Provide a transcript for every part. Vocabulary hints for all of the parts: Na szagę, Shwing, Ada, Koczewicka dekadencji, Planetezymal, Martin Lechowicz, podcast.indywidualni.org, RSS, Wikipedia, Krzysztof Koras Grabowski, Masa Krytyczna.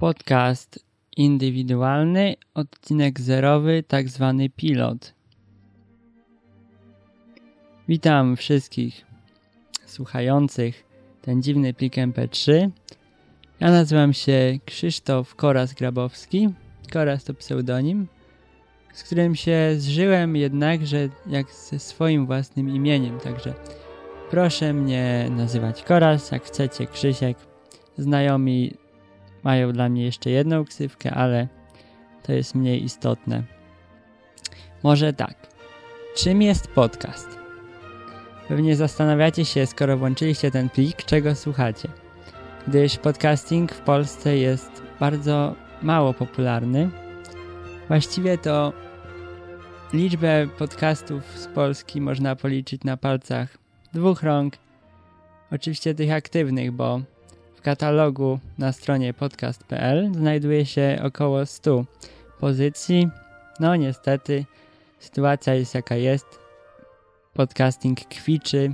Podcast indywidualny, odcinek zerowy, tak zwany pilot. Witam wszystkich słuchających ten dziwny plik MP3. Ja nazywam się Krzysztof Koras Grabowski. Koras to pseudonim, z którym się zżyłem jednakże jak ze swoim własnym imieniem. Także proszę mnie nazywać Koras, jak chcecie Krzysiek. Znajomi mają dla mnie jeszcze jedną ksywkę, ale to jest mniej istotne. Może tak. Czym jest podcast? Pewnie zastanawiacie się, skoro włączyliście ten plik, czego słuchacie. Gdyż podcasting w Polsce jest bardzo mało popularny. Właściwie to liczbę podcastów z Polski można policzyć na palcach dwóch rąk. Oczywiście tych aktywnych, bo w katalogu na stronie podcast.pl znajduje się około 100 pozycji. No niestety sytuacja jest jaka jest. Podcasting kwiczy.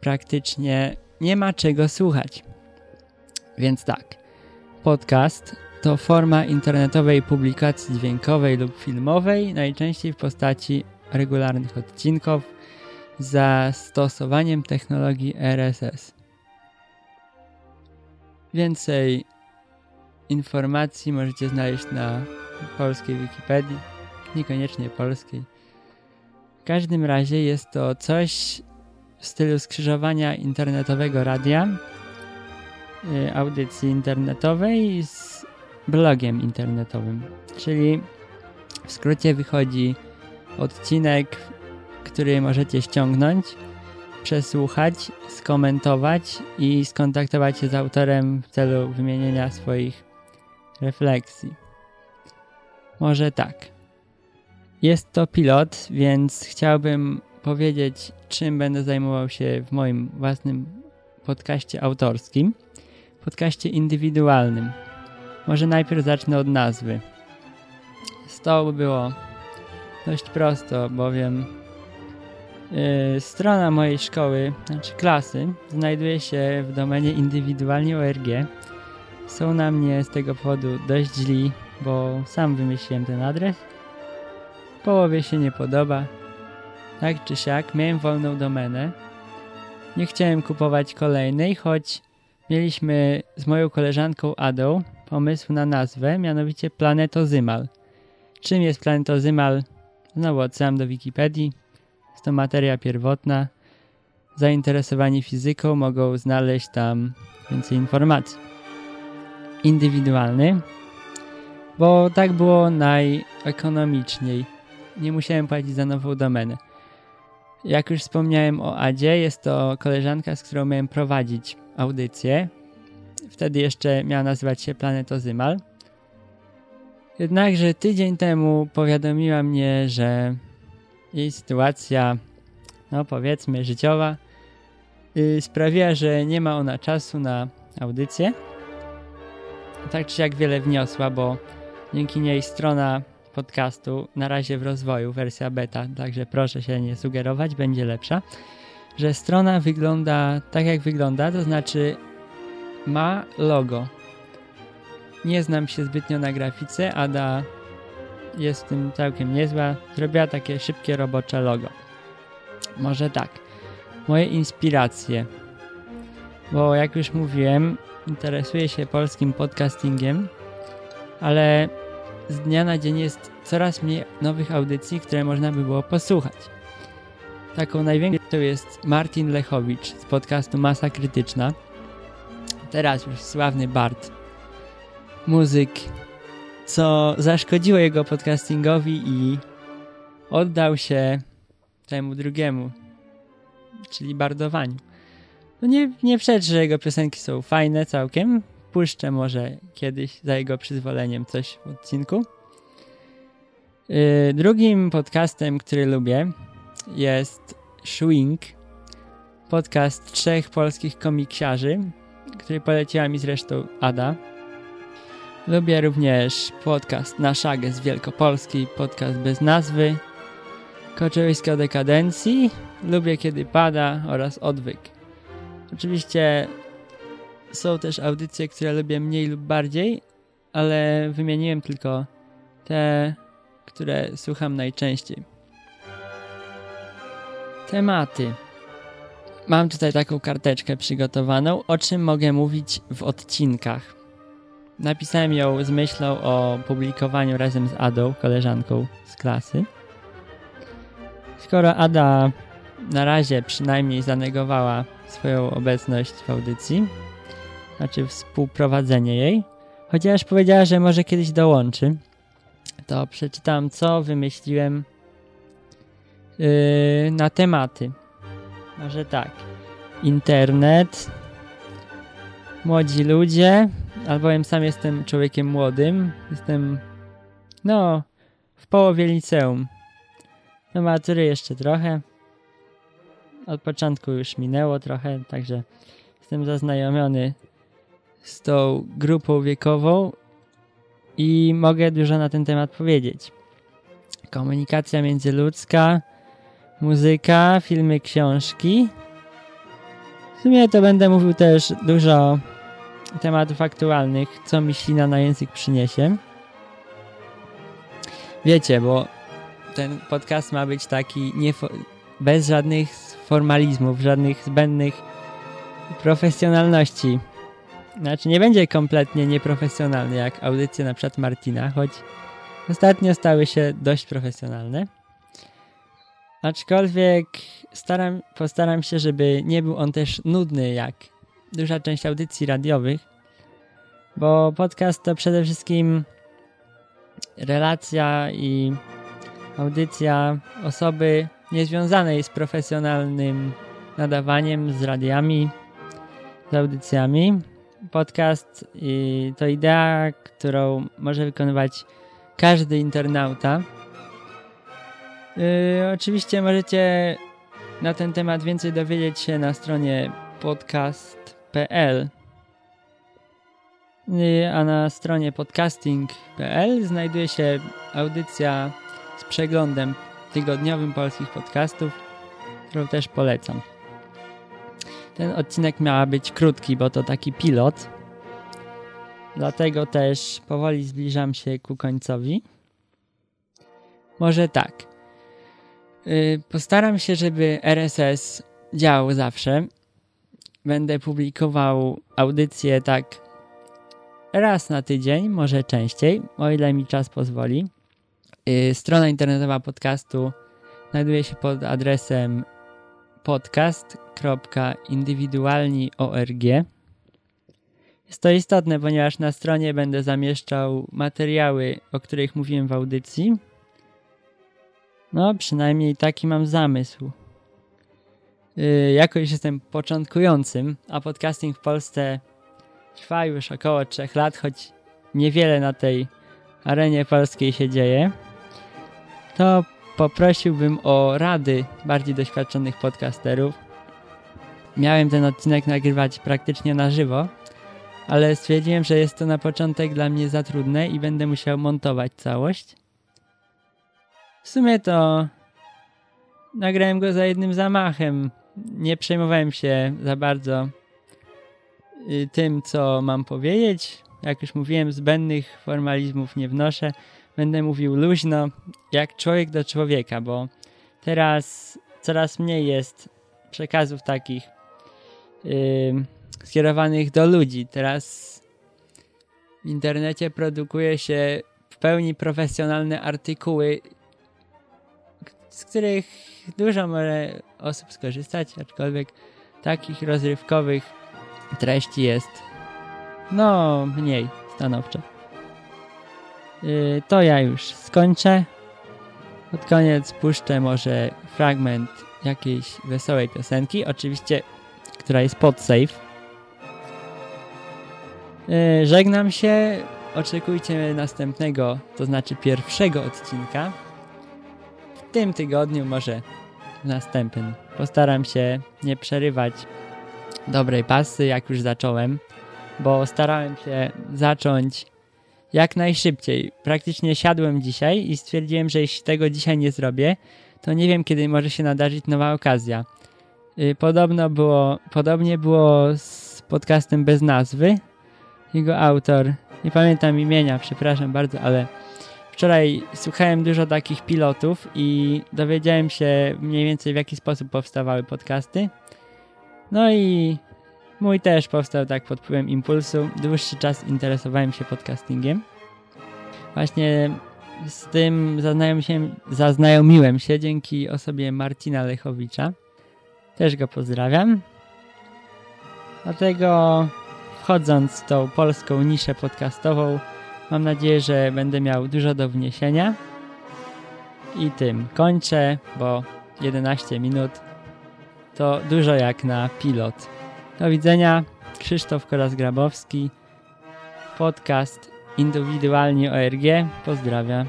Praktycznie nie ma czego słuchać. Więc tak, podcast to forma internetowej publikacji dźwiękowej lub filmowej, najczęściej w postaci regularnych odcinków z zastosowaniem technologii RSS. Więcej informacji możecie znaleźć na polskiej Wikipedii, niekoniecznie polskiej. W każdym razie jest to coś w stylu skrzyżowania internetowego radia, audycji internetowej z blogiem internetowym. Czyli w skrócie wychodzi odcinek, który możecie ściągnąć, przesłuchać, skomentować i skontaktować się z autorem w celu wymienienia swoich refleksji. Może tak. Jest to pilot, więc chciałbym powiedzieć, czym będę zajmował się w moim własnym podcaście autorskim, podcaście indywidualnym. Może najpierw zacznę od nazwy. Z to było dość prosto, bowiem strona mojej szkoły, znaczy klasy, znajduje się w domenie indywidualni.org. Są na mnie z tego powodu dość źli, bo sam wymyśliłem ten adres. Połowie się nie podoba. Tak czy siak, miałem wolną domenę. Nie chciałem kupować kolejnej, choć mieliśmy z moją koleżanką Adą pomysł na nazwę, mianowicie Planetezymal. Czym jest Planetezymal? Znowu odsyłam do Wikipedii. Jest to materia pierwotna. Zainteresowani fizyką mogą znaleźć tam więcej informacji. Indywidualny, bo tak było najekonomiczniej. Nie musiałem płacić za nową domenę. Jak już wspomniałem o Adzie, jest to koleżanka, z którą miałem prowadzić audycję. Wtedy jeszcze miała nazywać się Planetezymal. Jednakże tydzień temu powiadomiła mnie, że jej sytuacja, no powiedzmy życiowa, sprawiła, że nie ma ona czasu na audycję. Tak czy siak wiele wniosła, bo dzięki niej strona podcastu, na razie w rozwoju, wersja beta, także proszę się nie sugerować, będzie lepsza, że strona wygląda tak jak wygląda, to znaczy ma logo. Nie znam się zbytnio na grafice, Ada jest w tym całkiem niezła, zrobiła takie szybkie robocze logo. Może tak, moje inspiracje, bo jak już mówiłem, interesuję się polskim podcastingiem, ale z dnia na dzień jest coraz mniej nowych audycji, które można by było posłuchać. Taką największą to jest Martin Lechowicz z podcastu Masa Krytyczna. Teraz już sławny bard, muzyk, co zaszkodziło jego podcastingowi i oddał się temu drugiemu, czyli bardowaniu. No nie przeczę, że jego piosenki są fajne całkiem. Puszczę może kiedyś za jego przyzwoleniem coś w odcinku. Drugim podcastem, który lubię, jest Shwing, podcast trzech polskich komiksiarzy, który poleciła mi zresztą Ada. Lubię również podcast Na szagę z Wielkopolski, podcast bez nazwy, Koczewicka dekadencji, Lubię kiedy pada oraz Odwyk. Oczywiście Są też audycje, które lubię mniej lub bardziej, ale wymieniłem tylko te, które słucham najczęściej. Tematy. Mam tutaj taką karteczkę przygotowaną, o czym mogę mówić w odcinkach. Napisałem ją z myślą o publikowaniu razem z Adą, koleżanką z klasy. Skoro Ada na razie przynajmniej zanegowała swoją obecność w audycji, znaczy współprowadzenie jej, chociaż powiedziała, że może kiedyś dołączy, to przeczytam, co wymyśliłem na tematy. Może tak. Internet, młodzi ludzie, albowiem sam jestem człowiekiem młodym. Jestem, w połowie liceum. Do matury jeszcze trochę. Od początku już minęło trochę, także jestem zaznajomiony z tą grupą wiekową i mogę dużo na ten temat powiedzieć. Komunikacja międzyludzka, muzyka, filmy, książki. W sumie to będę mówił też dużo tematów aktualnych, co mi ślina na język przyniesie. Wiecie, bo ten podcast ma być taki bez żadnych formalizmów, żadnych zbędnych profesjonalności. Znaczy nie będzie kompletnie nieprofesjonalny jak audycje na przykład Martina, choć ostatnio stały się dość profesjonalne. Aczkolwiek postaram się, żeby nie był on też nudny jak duża część audycji radiowych, bo podcast to przede wszystkim relacja i audycja osoby niezwiązanej z profesjonalnym nadawaniem, z radiami, z audycjami. Podcast to idea, którą może wykonywać każdy internauta. Oczywiście możecie na ten temat więcej dowiedzieć się na stronie podcast.pl, a na stronie podcasting.pl znajduje się audycja z przeglądem tygodniowym polskich podcastów, którą też polecam. Ten odcinek miał być krótki, bo to taki pilot, dlatego też powoli zbliżam się ku końcowi. Może tak. Postaram się, żeby RSS działał zawsze. Będę publikował audycje tak raz na tydzień, może częściej, o ile mi czas pozwoli. Strona internetowa podcastu znajduje się pod adresem podcast.indywidualni.org. Jest to istotne, ponieważ na stronie będę zamieszczał materiały, o których mówiłem w audycji. Przynajmniej taki mam zamysł. Jakoś jestem początkującym, a podcasting w Polsce trwa już około 3 lat, choć niewiele na tej arenie polskiej się dzieje, to poprosiłbym o rady bardziej doświadczonych podcasterów. Miałem ten odcinek nagrywać praktycznie na żywo, ale stwierdziłem, że jest to na początek dla mnie za trudne i będę musiał montować całość. W sumie to nagrałem go za jednym zamachem. Nie przejmowałem się za bardzo tym, co mam powiedzieć. Jak już mówiłem, zbędnych formalizmów nie wnoszę. Będę mówił luźno, jak człowiek do człowieka, bo teraz coraz mniej jest przekazów takich skierowanych do ludzi. Teraz w internecie produkuje się w pełni profesjonalne artykuły, z których dużo może osób skorzystać, aczkolwiek takich rozrywkowych treści jest mniej stanowczo. To ja już skończę. Pod koniec puszczę może fragment jakiejś wesołej piosenki, oczywiście, która jest pod save. Żegnam się. Oczekujcie następnego, to znaczy pierwszego odcinka. W tym tygodniu, może w następnym. Postaram się nie przerywać dobrej pasy, jak już zacząłem, bo starałem się zacząć jak najszybciej. Praktycznie siadłem dzisiaj i stwierdziłem, że jeśli tego dzisiaj nie zrobię, to nie wiem, kiedy może się nadarzyć nowa okazja. Podobnie było z podcastem bez nazwy. Jego autor, nie pamiętam imienia, przepraszam bardzo, ale wczoraj słuchałem dużo takich pilotów i dowiedziałem się mniej więcej, w jaki sposób powstawały podcasty. No i mój też powstał tak pod wpływem impulsu. Dłuższy czas interesowałem się podcastingiem. Właśnie z tym zaznajomiłem się dzięki osobie Martina Lechowicza. Też go pozdrawiam. Dlatego wchodząc w tą polską niszę podcastową, mam nadzieję, że będę miał dużo do wniesienia. I tym kończę, bo 11 minut to dużo jak na pilot. Do widzenia. Krzysztof Koras Grabowski, podcast.indywidualni.org. Pozdrawiam.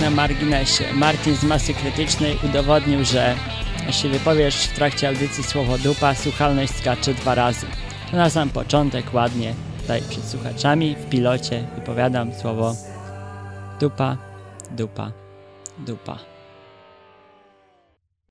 Na marginesie. Martin z Masy Krytycznej udowodnił, że jeśli wypowiesz w trakcie audycji słowo dupa, słuchalność skacze 2 razy. To na sam początek ładnie tutaj przed słuchaczami w pilocie wypowiadam słowo dupa, dupa, dupa.